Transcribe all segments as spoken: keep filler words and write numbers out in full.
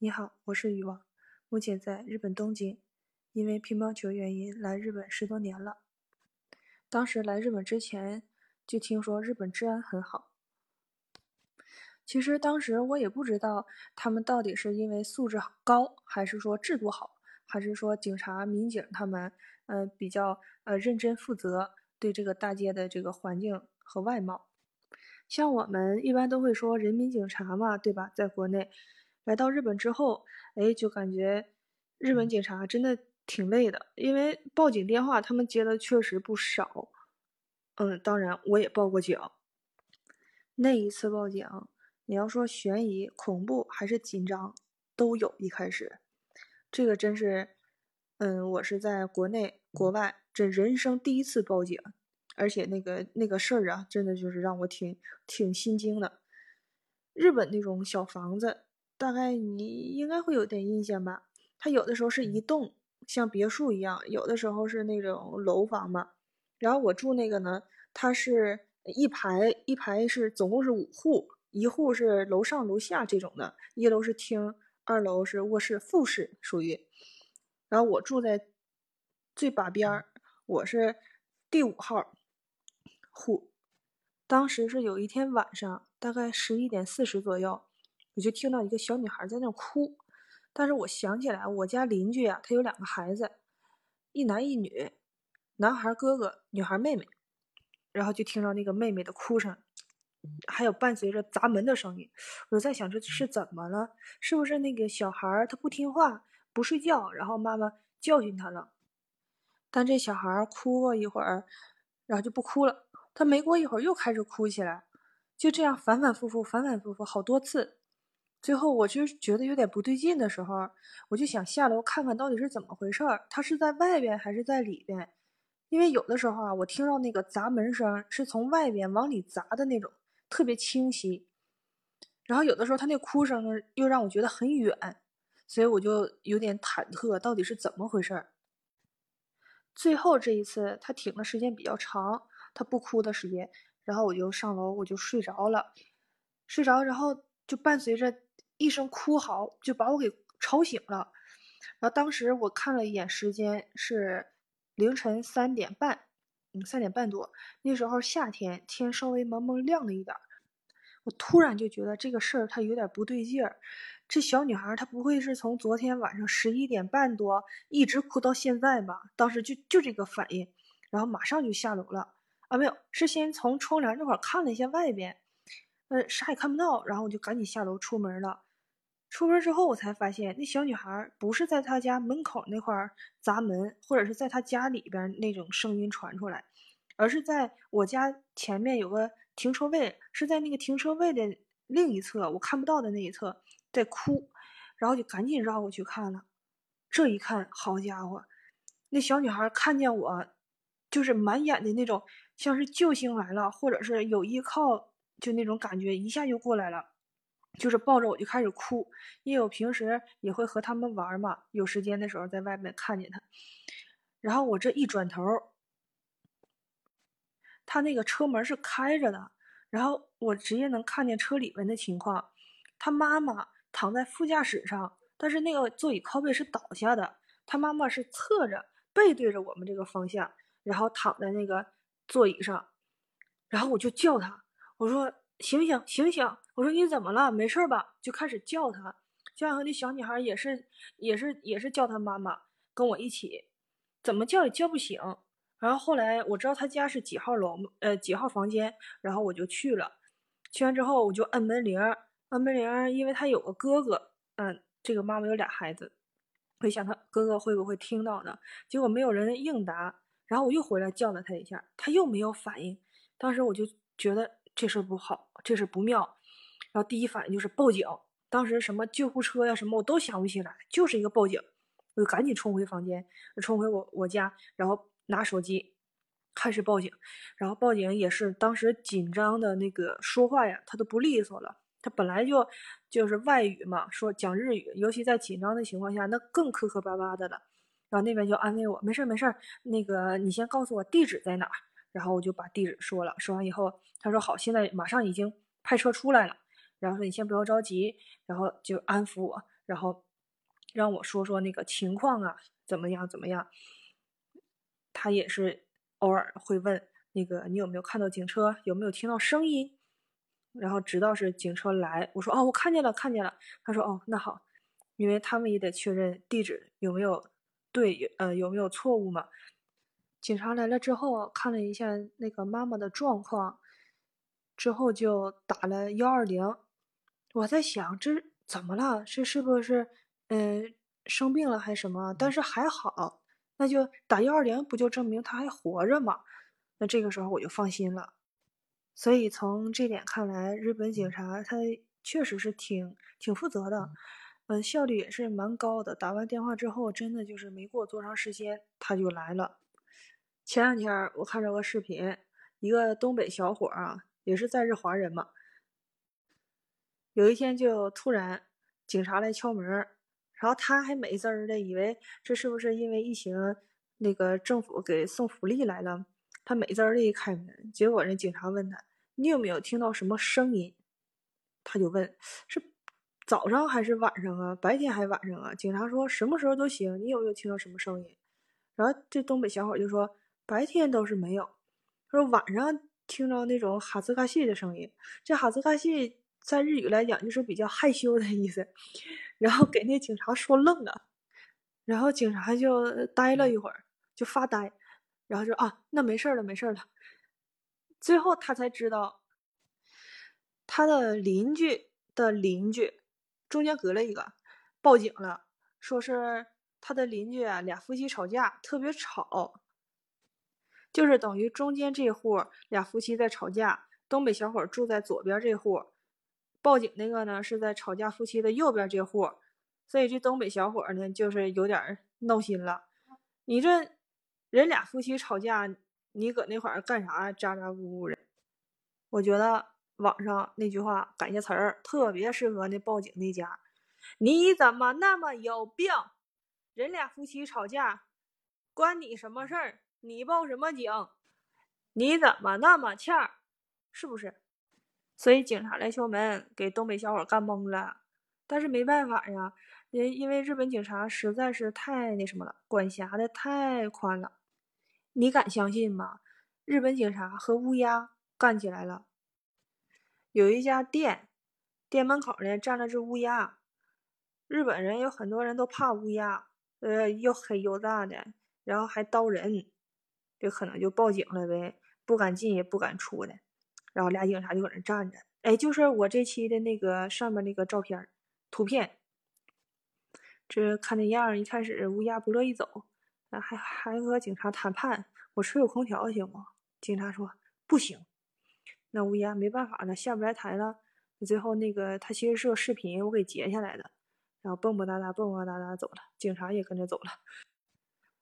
你好，我是羽王，目前在日本东京，因为乒乓球原因来日本十多年了。当时来日本之前就听说日本治安很好，其实当时我也不知道他们到底是因为素质高，还是说制度好，还是说警察民警他们呃比较呃认真负责对这个大街的这个环境和外貌。像我们一般都会说人民警察嘛，对吧？在国内来到日本之后，哎，就感觉日本警察真的挺累的，因为报警电话他们接的确实不少。嗯，当然我也报过警。那一次报警，你要说悬疑、恐怖还是紧张，都有一开始。这个真是，嗯，我是在国内、国外这人生第一次报警，而且那个那个事儿啊，真的就是让我挺挺心惊的。日本那种小房子，大概你应该会有点印象吧？它有的时候是一栋，像别墅一样，有的时候是那种楼房嘛。然后我住那个呢，它是一排一排是总共是五户，一户是楼上楼下这种的，一楼是厅，二楼是卧室、复式属于。然后我住在最把边儿，我是第五号户。当时是有一天晚上，大概十一点四十左右，我就听到一个小女孩在那哭。但是我想起来，我家邻居啊，她有两个孩子，一男一女，男孩哥哥，女孩妹妹。然后就听到那个妹妹的哭声，还有伴随着砸门的声音。我在想这是怎么了？是不是那个小孩他不听话不睡觉，然后妈妈教训他了？但这小孩哭过一会儿，然后就不哭了。他没过一会儿又开始哭起来，就这样反反复复反反复复好多次。最后我就觉得有点不对劲的时候，我就想下楼看看到底是怎么回事儿，他是在外边还是在里边？因为有的时候啊，我听到那个砸门声是从外边往里砸的那种，特别清晰。然后有的时候他那哭声又让我觉得很远，所以我就有点忐忑，到底是怎么回事儿。最后这一次他挺的时间比较长，他不哭的时间，然后我就上楼，我就睡着了，睡着然后就伴随着一声哭嚎就把我给吵醒了。然后当时我看了一眼时间，是凌晨三点半，嗯，三点半多。那时候夏天，天稍微蒙蒙亮了一点。我突然就觉得这个事儿它有点不对劲儿，这小女孩她不会是从昨天晚上十一点半多一直哭到现在吧？当时就就这个反应，然后马上就下楼了。啊，没有，是先从窗帘那块看了一下外边，呃，啥也看不到，然后我就赶紧下楼出门了。出门之后我才发现，那小女孩不是在她家门口那块砸门，或者是在她家里边那种声音传出来，而是在我家前面有个停车位，是在那个停车位的另一侧，我看不到的那一侧在哭。然后就赶紧绕过去看了，这一看，好家伙，那小女孩看见我就是满眼的那种像是救星来了，或者是有依靠，就那种感觉一下就过来了，就是抱着我就开始哭。因为我平时也会和他们玩嘛，有时间的时候在外面看见他。然后我这一转头，他那个车门是开着的，然后我直接能看见车里面的情况。他妈妈躺在副驾驶上，但是那个座椅靠背是倒下的，他妈妈是侧着背对着我们这个方向，然后躺在那个座椅上。然后我就叫他，我说醒醒醒醒，我说你怎么了？没事吧？就开始叫他，叫他。那小女孩也是也是也是叫他妈妈，跟我一起怎么叫也叫不醒。然后后来我知道他家是几号楼，呃几号房间，然后我就去了。去完之后我就按门铃，按门铃，因为他有个哥哥，嗯，这个妈妈有俩孩子，会想他哥哥会不会听到呢？结果没有人应答，然后我又回来叫了他一下，他又没有反应。当时我就觉得这事不好，这事不妙，然后第一反应就是报警。当时什么救护车呀、啊、什么我都想不起来，就是一个报警。我就赶紧冲回房间，冲回我我家，然后拿手机开始报警。然后报警也是当时紧张的那个说话呀，他都不利索了。他本来就就是外语嘛，说讲日语，尤其在紧张的情况下，那更磕磕巴巴的了。然后那边就安慰我，没事没事，那个你先告诉我地址在哪儿。然后我就把地址说了，说完以后他说好，现在马上已经派车出来了，然后说你先不要着急，然后就安抚我。然后让我说说那个情况啊，怎么样怎么样。他也是偶尔会问那个你有没有看到警车，有没有听到声音。然后直到是警车来，我说哦，我看见了看见了。他说哦，那好，因为他们也得确认地址有没有对，呃有没有错误嘛。警察来了之后看了一下那个妈妈的状况之后就打了一二零。我在想这怎么了，这是不是嗯、呃、生病了还是什么，但是还好，那就打一二零不就证明他还活着嘛。那这个时候我就放心了。所以从这点看来，日本警察他确实是挺挺负责的，嗯，效率也是蛮高的。打完电话之后，真的就是没过多长时间他就来了。前两天我看着个视频，一个东北小伙啊，也是在日华人嘛，有一天就突然警察来敲门，然后他还美滋儿的以为这是不是因为疫情那个政府给送福利来了。他美滋儿的一开门，结果人警察问他你有没有听到什么声音，他就问是早上还是晚上啊，白天还晚上啊。警察说什么时候都行，你有没有听到什么声音。然后这东北小伙就说白天都是没有，说晚上听到那种哈兹卡西的声音，这哈兹卡西在日语来讲就是比较害羞的意思。然后给那警察说愣了，然后警察就呆了一会儿，就发呆，然后就啊，那没事了没事了。最后他才知道他的邻居的邻居中间隔了一个报警了，说是他的邻居啊，俩夫妻吵架特别吵，就是等于中间这户俩夫妻在吵架，东北小伙住在左边这户，报警那个呢是在吵架夫妻的右边这户。所以这东北小伙呢就是有点闹心了，你这人俩夫妻吵架，你搁那块儿干啥咋咋呼呼的。我觉得网上那句话改些词儿特别适合那报警那家，你怎么那么有病，人俩夫妻吵架关你什么事儿，你报什么警，你怎么那么欠儿，是不是。所以警察来敲门给东北小伙干懵了，但是没办法呀，因为日本警察实在是太那什么了，管辖的太宽了。你敢相信吗？日本警察和乌鸦干起来了。有一家店，店门口呢站了只乌鸦。日本人有很多人都怕乌鸦，呃，又黑又大的，然后还叨人，这可能就报警了呗，不敢进也不敢出的。然后俩警察就搁那站着，哎，就是我这期的那个上面那个照片图片。这看那样儿，一开始乌鸦不乐意走，还还和警察谈判，我吹有空调行吗？警察说不行。那乌鸦没办法了，下不来台了。最后那个他其实是个视频，我给截下来的，然后蹦蹦哒哒蹦蹦哒哒走了，警察也跟着走了。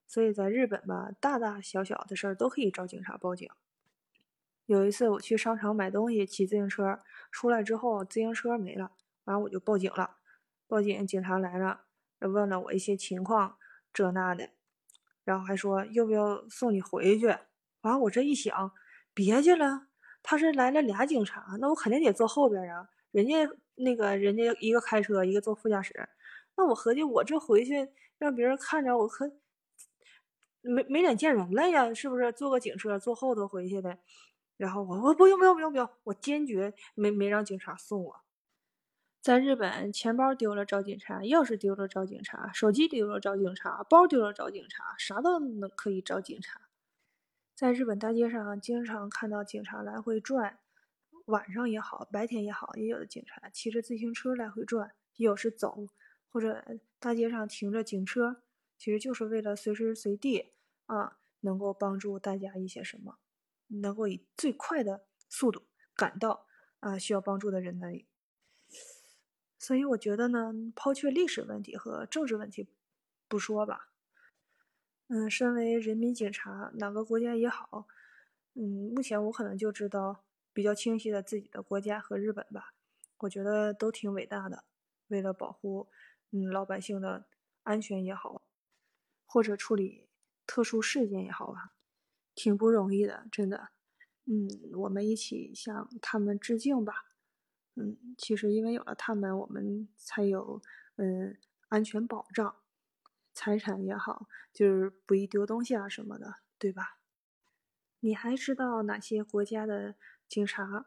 所以在日本吧，大大小小的事儿都可以找警察报警。有一次我去商场买东西，骑自行车出来之后，自行车没了，完我就报警了。报警，警察来了。问了我一些情况这那的，然后还说要不要送你回去。完、啊、我这一想别去了，他是来了俩警察，那我肯定得坐后边啊，人家那个人家一个开车一个坐副驾驶，那我合计我这回去让别人看着我可没没脸见人了呀，是不是坐个警车坐后头回去的。然后我我不用不用不用不用，我坚决没没让警察送我。在日本，钱包丢了找警察，钥匙丢了找警察，手机丢了找警察，包丢了找警察，啥都能可以找警察。在日本大街上经常看到警察来回转，晚上也好白天也好，也有的警察骑着自行车来回转，也有是走，或者大街上停着警车，其实就是为了随时随地啊能够帮助大家一些什么，能够以最快的速度赶到啊需要帮助的人那里。所以我觉得呢，抛却历史问题和政治问题不说吧，嗯，身为人民警察，哪个国家也好，嗯，目前我可能就知道比较清晰的自己的国家和日本吧，我觉得都挺伟大的，为了保护嗯老百姓的安全也好，或者处理特殊事件也好吧，挺不容易的，真的，嗯，我们一起向他们致敬吧。嗯，其实因为有了他们，我们才有嗯安全保障，财产也好，就是不宜丢东西啊什么的，对吧？你还知道哪些国家的警察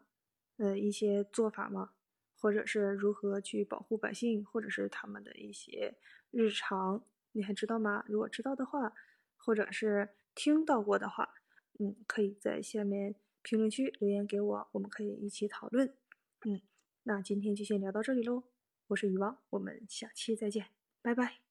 呃一些做法吗？或者是如何去保护百姓，或者是他们的一些日常，你还知道吗？如果知道的话，或者是听到过的话，嗯，可以在下面评论区留言给我，我们可以一起讨论。嗯，那今天就先聊到这里喽，我是鱼王，我们下期再见，拜拜。